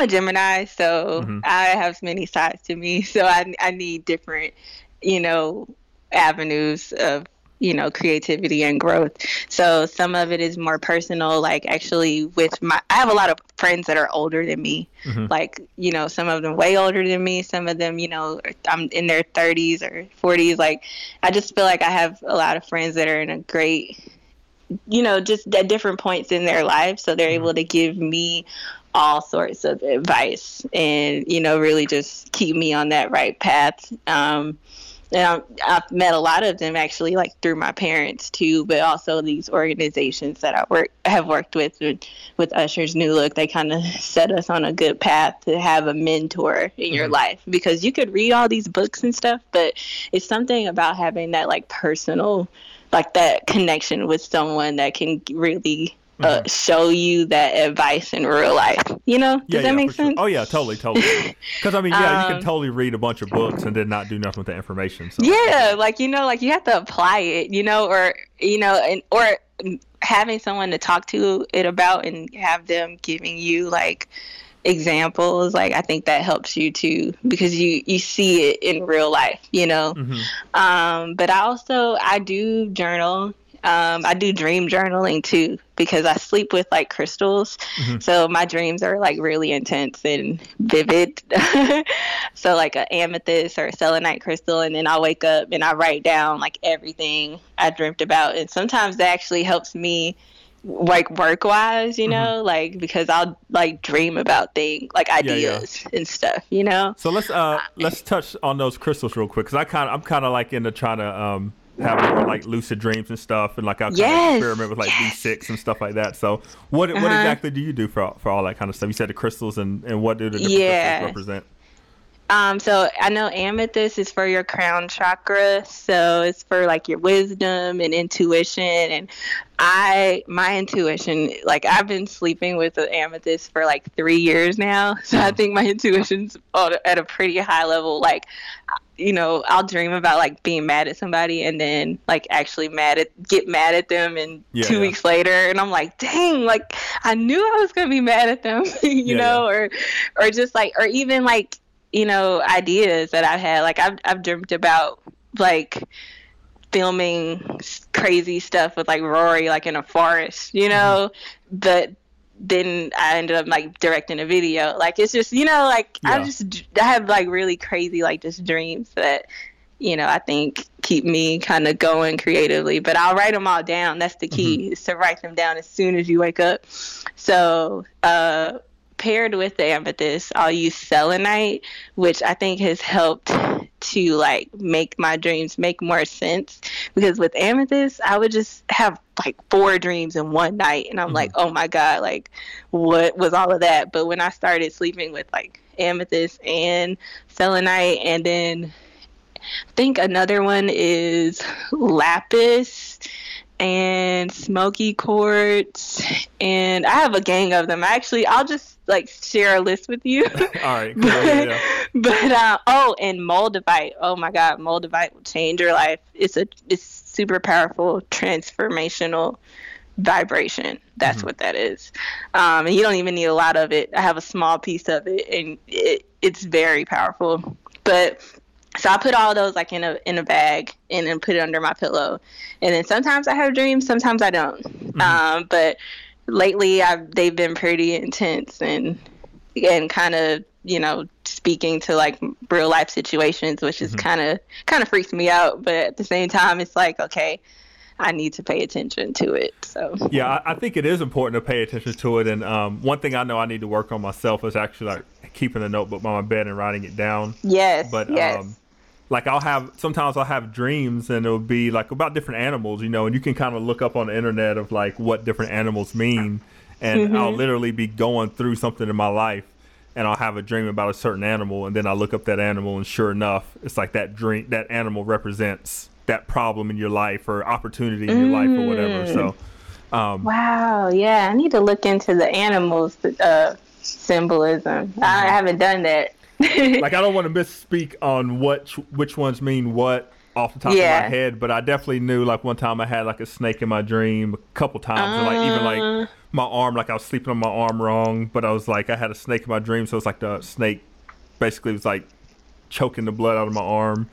a Gemini, so I have many sides to me. So I need different, you know, avenues of, you know, creativity and growth. So some of it is more personal, like actually with my, I have a lot of friends that are older than me, like, you know, some of them way older than me, some of them, you know, I'm in their 30s or 40s. Like, I just feel like I have a lot of friends that are in a great, you know, just at different points in their life. So they're able to give me all sorts of advice and, you know, really just keep me on that right path. And I've met a lot of them actually, like through my parents too, but also these organizations that I have worked with Usher's New Look. They kind of set us on a good path to have a mentor in your life, because you could read all these books and stuff, but it's something about having that like personal, like that connection with someone that can really show you that advice in real life, you know? Does that make sense? Sure. Oh, yeah, totally. Because, I mean, you can totally read a bunch of books and then not do nothing with the information. So. Yeah, like, you know, like you have to apply it, you know, or, you know, and or having someone to talk to it about and have them giving you, like, examples. Like, I think that helps you, too, because you see it in real life, you know? But I do journal. I do dream journaling too, because I sleep with like crystals. So my dreams are like really intense and vivid. So like an amethyst or a selenite crystal. And then I wake up and I write down like everything I dreamt about. And sometimes that actually helps me like work wise, you know, like, because I'll like dream about things like ideas and stuff, you know? So let's touch on those crystals real quick. Cause I'm kind of like into trying to, have more like lucid dreams and stuff, and like I'll experiment with like B6 and stuff like that. So what exactly do you do for all that kind of stuff? You said the crystals, and what do the different crystals represent? So I know amethyst is for your crown chakra, so it's for like your wisdom and intuition. And my intuition, like I've been sleeping with the amethyst for like 3 years now, so I think my intuition's at a pretty high level. Like, you know, I'll dream about like being mad at somebody and then like actually get mad at them and 2 weeks later, and I'm like, dang, like I knew I was gonna be mad at them, you know. Or just like, or even like, you know, ideas that I've had. Like I've dreamt about like filming crazy stuff with like Rory, like in a forest, you know, but then I ended up like directing a video. Like it's just, you know, like I have like really crazy, like just dreams that, you know, I think keep me kind of going creatively, but I'll write them all down. That's the key, is to write them down as soon as you wake up. So, paired with the amethyst, I'll use selenite, which I think has helped to like make my dreams make more sense, because with amethyst I would just have like 4 dreams in one night, and I'm like, oh my god, like what was all of that? But when I started sleeping with like amethyst and selenite, and then I think another one is lapis and smoky quartz, and I have a gang of them. Actually, I'll just like share a list with you. All right, cool. And Moldavite. Oh my god, Moldavite will change your life. It's super powerful, transformational vibration. That's what that is. And you don't even need a lot of it. I have a small piece of it, and it's very powerful. But so I put all those like in a bag and then put it under my pillow. And then sometimes I have dreams, sometimes I don't. But lately they've been pretty intense and kind of, you know, speaking to like real life situations, which is kind of freaks me out. But at the same time, it's like, okay, I need to pay attention to it. So yeah, I think it is important to pay attention to it. And one thing I know I need to work on myself is actually like keeping a notebook by my bed and writing it down. Yes. But Like sometimes I'll have dreams, and it'll be like about different animals, you know, and you can kind of look up on the internet of like what different animals mean. And mm-hmm. I'll literally be going through something in my life, and I'll have a dream about a certain animal, and then I look up that animal, and sure enough, it's like that animal represents that problem in your life or opportunity in your life or whatever. So, wow. Yeah. I need to look into the animals, symbolism. Mm-hmm. I haven't done that. Like, I don't want to misspeak on which ones mean what off the top of my head, but I definitely knew, like, one time I had like a snake in my dream a couple times, and, like, even like my arm, like I was sleeping on my arm wrong, but I was like, I had a snake in my dream, so it's like the snake basically was like choking the blood out of my arm,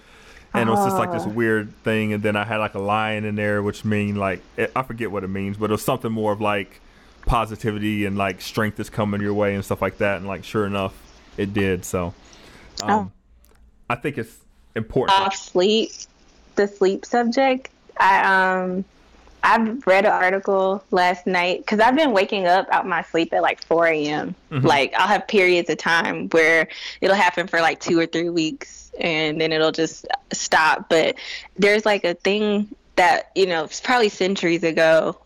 and it was just like this weird thing. And then I had like a lion in there, which mean like, I forget what it means, but it was something more of like positivity and like strength is coming your way and stuff like that, and like sure enough it did. So I think it's important. The sleep subject, I've read an article last night, because I've been waking up out my sleep at like 4 a.m. Mm-hmm. Like, I'll have periods of time where it'll happen for like 2 or 3 weeks, and then it'll just stop. But there's like a thing that, you know, it's probably centuries ago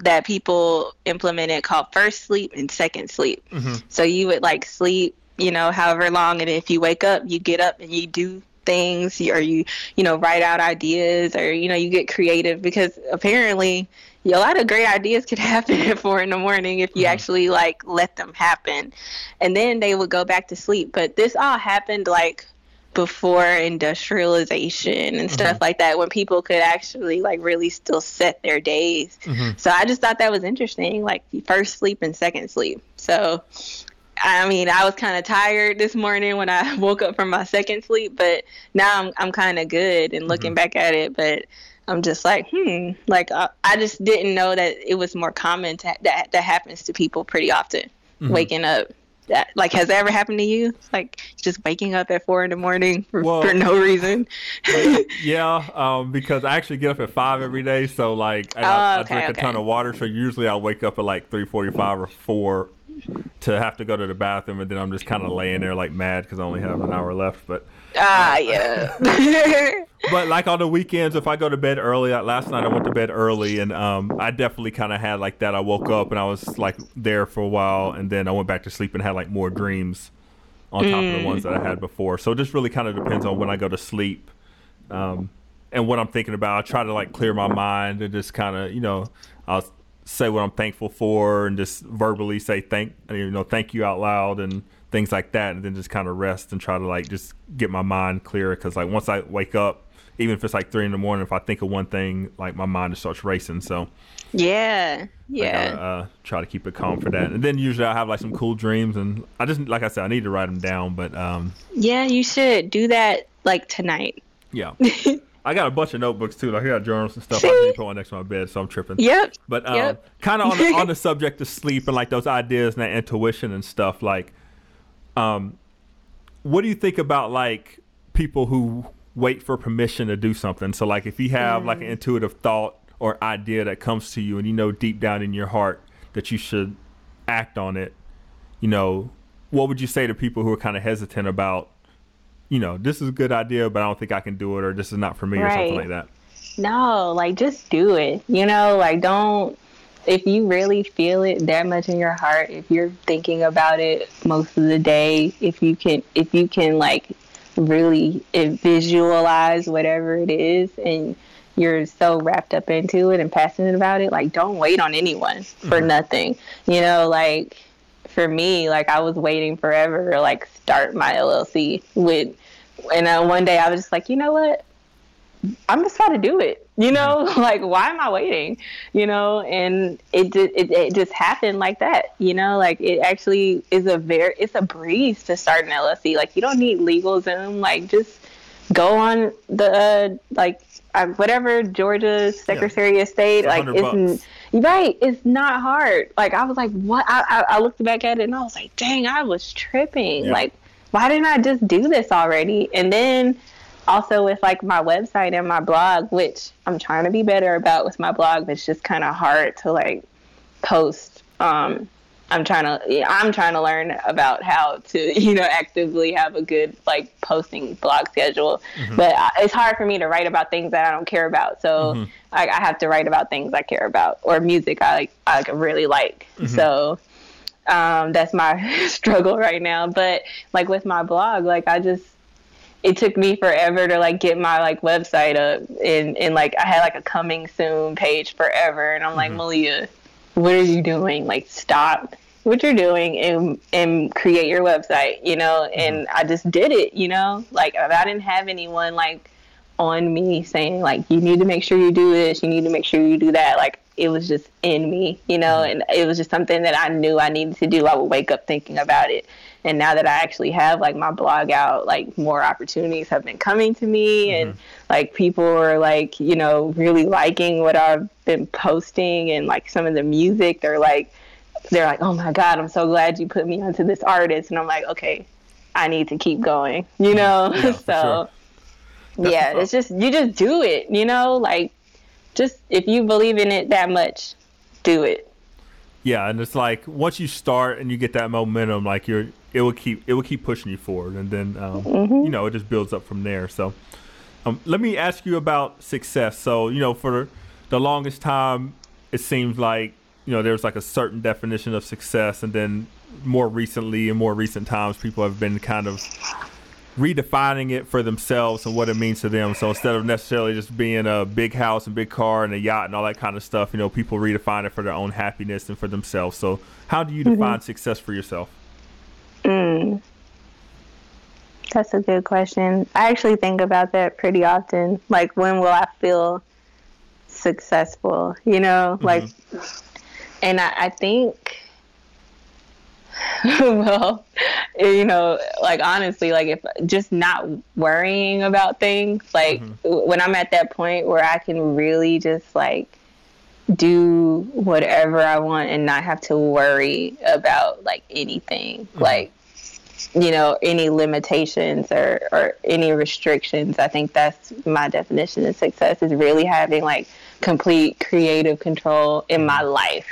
that people implemented called first sleep and second sleep. Mm-hmm. So you would like sleep, you know, however long, and if you wake up, you get up and you do things, or you know, write out ideas, or, you know, you get creative, because apparently a lot of great ideas could happen at 4 a.m. if you actually like let them happen. And then they would go back to sleep. But this all happened like before industrialization and stuff like that, when people could actually like really still set their days. Mm-hmm. So I just thought that was interesting, like first sleep and second sleep. So I mean, I was kind of tired this morning when I woke up from my second sleep, but now I'm kind of good and looking back at it. But I'm just like, like I just didn't know that it was more common that happens to people pretty often, waking up. That, like, has that ever happened to you? Like, just waking up at 4 a.m. for no reason? Because I actually get up at 5 every day. So, like, I drink a ton of water. So usually I wake up at like 3:45 or 4 to have to go to the bathroom, and then I'm just kind of laying there like mad because I only have an hour left. But but like on the weekends, if I go to bed early, like last night I went to bed early, and I definitely kind of had like that. I woke up and I was like there for a while, and then I went back to sleep and had like more dreams on top of the ones that I had before. So it just really kind of depends on when I go to sleep and what I'm thinking about. I try to like clear my mind and just kind of, you know, I'll say what I'm thankful for, and just verbally say thank you out loud and things like that, and then just kind of rest and try to like just get my mind clear, because like once I wake up, even if it's like 3 a.m, if I think of one thing, like my mind just starts racing. So I gotta, try to keep it calm for that. And then usually I have like some cool dreams, and I just, like I said, I need to write them down. But you should do that like tonight. Yeah. I got a bunch of notebooks too. Like I got journals and stuff. I need to put one next to my bed, so I'm tripping. Yep. But kind of on the subject of sleep and like those ideas and that intuition and stuff. Like, what do you think about like people who wait for permission to do something? So like if you have like an intuitive thought or idea that comes to you, and you know deep down in your heart that you should act on it, you know, what would you say to people who are kind of hesitant about, you know, this is a good idea, but I don't think I can do it, or this is not for me, or something like that? No, like, just do it. You know, like, don't, if you really feel it that much in your heart, if you're thinking about it most of the day, if you can like really visualize whatever it is, and you're so wrapped up into it and passionate about it, like, don't wait on anyone for nothing. You know, like, for me, like, I was waiting forever to like start my LLC and one day I was just like, you know what, I'm just about to do it, you know, like, why am I waiting, you know? And it just happened like that, you know, like, it actually is it's a breeze to start an LLC. Like, you don't need LegalZoom, like, just go on the, whatever Georgia Secretary of State, like, it's right, it's not hard. Like, I was like, what? I looked back at it and I was like, dang, I was tripping. Yeah. Like, why didn't I just do this already? And then also with like my website and my blog, which I'm trying to be better about with my blog, but it's just kind of hard to like post I'm trying to learn about how to, you know, actively have a good like posting blog schedule. Mm-hmm. But it's hard for me to write about things that I don't care about. So mm-hmm. I have to write about things I care about, or music I really like. Mm-hmm. So that's my struggle right now. But like with my blog, like it took me forever to like get my like website up, and like I had like a coming soon page forever, and I'm like, mm-hmm. Malia, what are you doing? Like, stop what you're doing and create your website, you know? And I just did it, you know? Like, I didn't have anyone, like, on me saying, like, you need to make sure you do this, you need to make sure you do that. Like, it was just in me, you know? And it was just something that I knew I needed to do. I would wake up thinking about it. And now that I actually have, like, my blog out, like, more opportunities have been coming to me. Mm-hmm. And, like, people are, like, you know, really liking what I've been posting. And, like, some of the music, they're like, oh, my God, I'm so glad you put me onto this artist. And I'm like, okay, I need to keep going, you know? Yeah, so, sure. Yeah, it's just, you just do it, you know? Like, just if you believe in it that much, do it. Yeah, and it's like once you start and you get that momentum, like it will keep pushing you forward, and then mm-hmm. you know, it just builds up from there. So, let me ask you about success. So, you know, for the longest time, it seems like, you know, there's like a certain definition of success, and then more recently, in more recent times, people have been kind of redefining it for themselves and what it means to them. So instead of necessarily just being a big house and big car and a yacht and all that kind of stuff, you know, people redefine it for their own happiness and for themselves. So how do you define mm-hmm. success for yourself? That's a good question. I actually think about that pretty often. Like, when will I feel successful? You know, mm-hmm. like, and I think, well, you know, like, honestly, like, if just not worrying about things, like mm-hmm. when I'm at that point where I can really just like do whatever I want and not have to worry about like anything, mm-hmm. like, you know, any limitations or any restrictions. I think that's my definition of success, is really having like complete creative control in my life.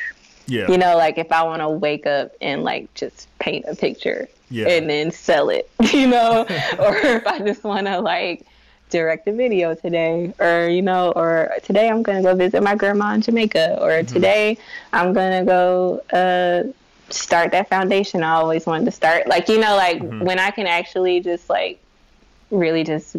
Yeah. You know, like, if I want to wake up and, like, just paint a picture and then sell it, you know, or if I just want to, like, direct a video today, or, you know, or today I'm going to go visit my grandma in Jamaica, or mm-hmm. today I'm going to go start that foundation I always wanted to start. Like, you know, like, mm-hmm. when I can actually just, like, really just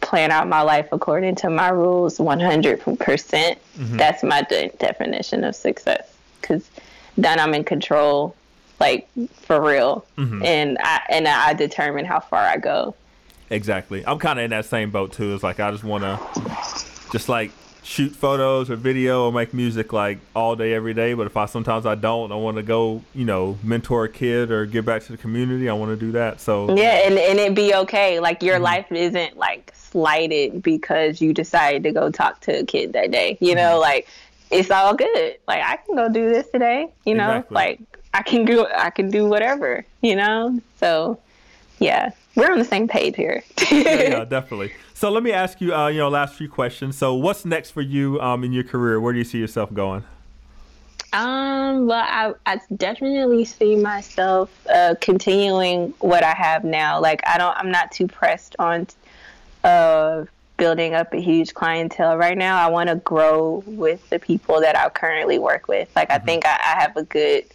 plan out my life according to my rules 100%, mm-hmm. that's my definition of success. Because then I'm in control, like, for real, mm-hmm. and I determine how far I go. Exactly. I'm kind of in that same boat too. It's like, I just want to just like shoot photos or video or make music like all day every day. But if I want to go, you know, mentor a kid or give back to the community. I want to do that. So yeah, and it'd be okay. Like, your mm-hmm. life isn't like slighted because you decided to go talk to a kid that day. You know, mm-hmm. like, it's all good. Like, I can go do this today, you know, exactly. Like, I can do whatever, you know? So yeah, we're on the same page here. Yeah, definitely. So let me ask you, you know, last few questions. So what's next for you in your career? Where do you see yourself going? Well, I definitely see myself continuing what I have now. Like, I'm not too pressed on, building up a huge clientele right now. I want to grow with the people that I currently work with. Like, mm-hmm. I think I have a good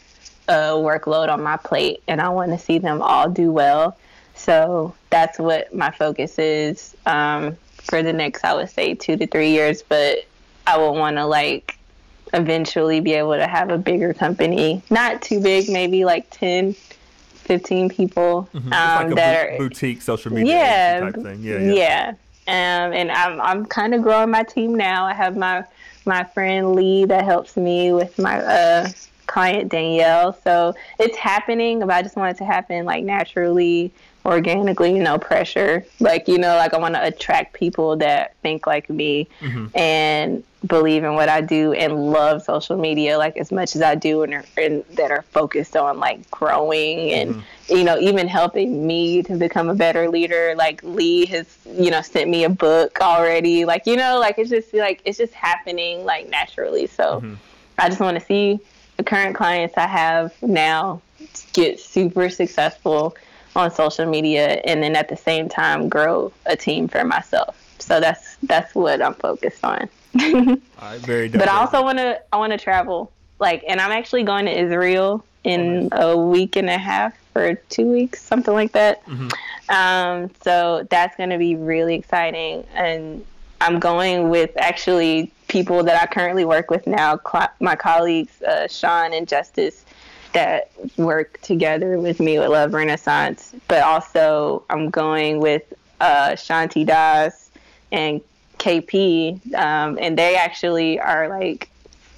workload on my plate, and I want to see them all do well. So that's what my focus is for the next, I would say, 2 to 3 years. But I would want to, like, eventually be able to have a bigger company. Not too big, maybe like 10 15 people. Mm-hmm. It's like that are boutique social media type thing. Yeah. And I'm kind of growing my team now. I have my friend Lee that helps me with my client Danielle. So it's happening, but I just want it to happen like naturally, organically, no pressure. Like, you know, like, I want to attract people that think like me mm-hmm. and believe in what I do and love social media like as much as I do, and that are focused on like growing and mm-hmm. you know, even helping me to become a better leader. Like, Lee has, you know, sent me a book already. Like, you know, like, it's just happening like naturally. So mm-hmm. I just want to see the current clients I have now get super successful on social media, and then at the same time grow a team for myself. So that's what I'm focused on. All right, very dope. But I also want to travel. Like, and I'm actually going to Israel in a week and a half or 2 weeks, something like that. Mm-hmm. So that's going to be really exciting. And I'm going with actually people that I currently work with now, my colleagues, Sean and Justice, that work together with me with Love Renaissance. But also I'm going with Shanti Das and KP, and they actually are like,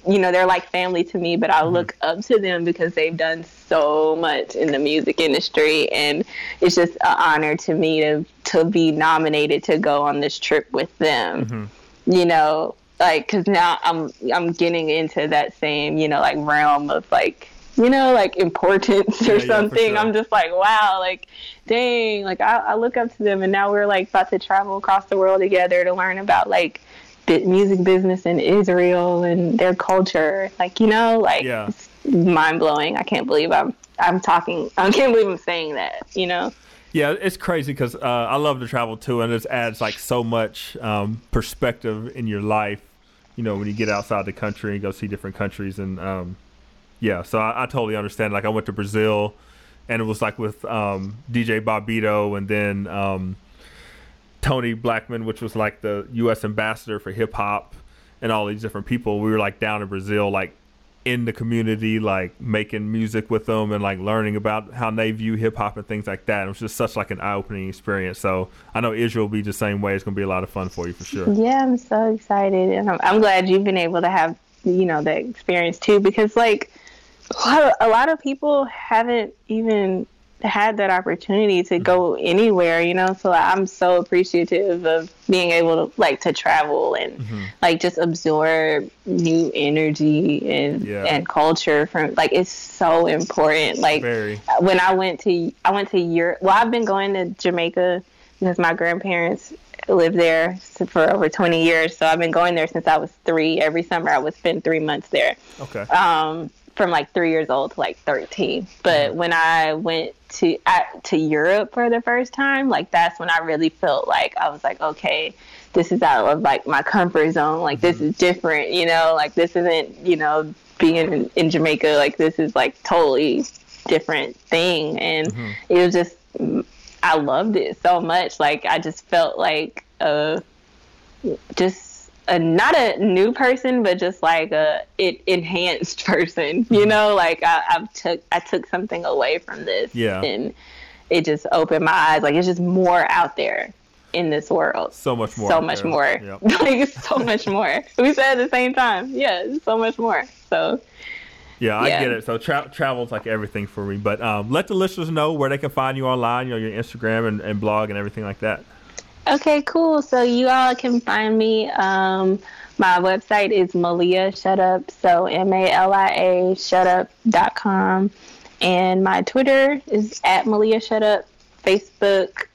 you know, they're like family to me, but I look up to them because they've done so much in the music industry, and it's just an honor to me to be nominated to go on this trip with them. Mm-hmm. You know, like, because now I'm getting into that same, you know, like realm of like, you know, like importance or something. Sure. I'm just like, wow, like, dang, like I look up to them, and now we're like about to travel across the world together to learn about like music business in Israel and their culture. Like, you know, like, yeah. It's mind-blowing. I can't believe I'm talking. I can't believe I'm saying that, you know? Yeah, it's crazy because I love to travel too, and it adds like so much perspective in your life, you know, when you get outside the country and go see different countries. And yeah, so I totally understand. Like, I went to Brazil, and it was like with DJ Bobbito, and then Tony Blackman, which was like the U.S. ambassador for hip hop, and all these different people. We were like down in Brazil, like in the community, like making music with them and like learning about how they view hip hop and things like that. It was just such like an eye opening experience. So I know Israel will be the same way. It's going to be a lot of fun for you for sure. Yeah, I'm so excited. And I'm glad you've been able to have, you know, that experience too, because like a lot of people haven't even had that opportunity to go anywhere, you know. So I'm so appreciative of being able to like to travel and like just absorb new energy and culture from, like, it's so important. Like, when I went to Europe, well, I've been going to Jamaica because my grandparents lived there for over 20 years. So I've been going there since I was 3. Every summer I would spend 3 months there. Okay. From like 3 years old to like 13. But when I went to Europe for the first time, like that's when I really felt like I was like, okay, this is out of like my comfort zone. Like this is different, you know, like this isn't, you know, being in Jamaica, like this is like totally different thing. And it was just, I loved it so much. Like I just felt like not a new person, but just like an enhanced person, you know, like I took something away from this and it just opened my eyes. Like, it's just more out there in this world. So much more. Yep. Like, so much more. We said at the same time. Yeah. So much more. So I get it. So travel's like everything for me, but let the listeners know where they can find you online, you know, your Instagram and blog and everything like that. Okay, cool. So you all can find me. My website is Malia Shut Up. So MALIA shutup.com. And my Twitter is @MaliaShutUp. Facebook,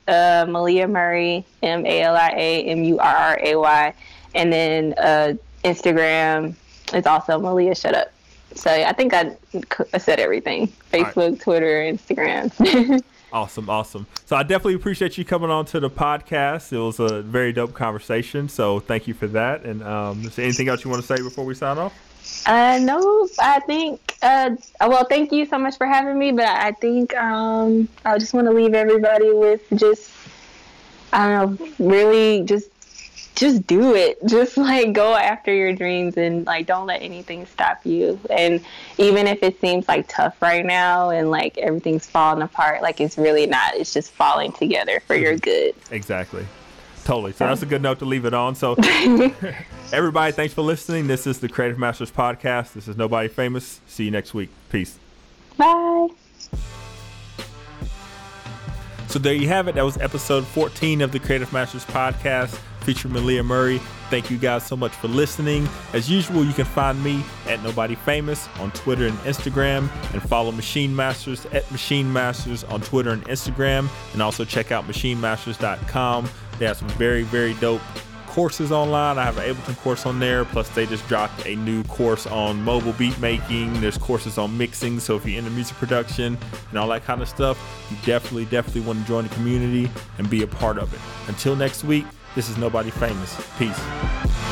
Malia Murray, MALIA MURRAY. And then Instagram is also Malia Shut Up. So I think I said everything. Facebook, all right. Twitter, Instagram. Awesome. So I definitely appreciate you coming on to the podcast. It was a very dope conversation. So thank you for that. And is there anything else you want to say before we sign off? No, I think, thank you so much for having me. But I think I just want to leave everybody with just, I don't know, really just do it. Just like go after your dreams and like don't let anything stop you. And even if it seems like tough right now and like everything's falling apart, like it's really not. It's just falling together for your good. Exactly. Totally. So that's a good note to leave it on. So everybody, thanks for listening. This is the Creative Masters Podcast. This is Nobody Famous. See you next week. Peace. Bye. So there you have it. That was episode 14 of the Creative Masters Podcast, featuring Malia Murray. Thank you guys so much for listening. As usual, you can find me at Nobody Famous on Twitter and Instagram, and follow Machine Masters at Machine Masters on Twitter and Instagram, and also check out machinemasters.com. They have some very, very dope courses online. I have an Ableton course on there. Plus, they just dropped a new course on mobile beat making. There's courses on mixing. So if you're into music production and all that kind of stuff, you definitely want to join the community and be a part of it. Until next week, this is Nobody Famous. Peace.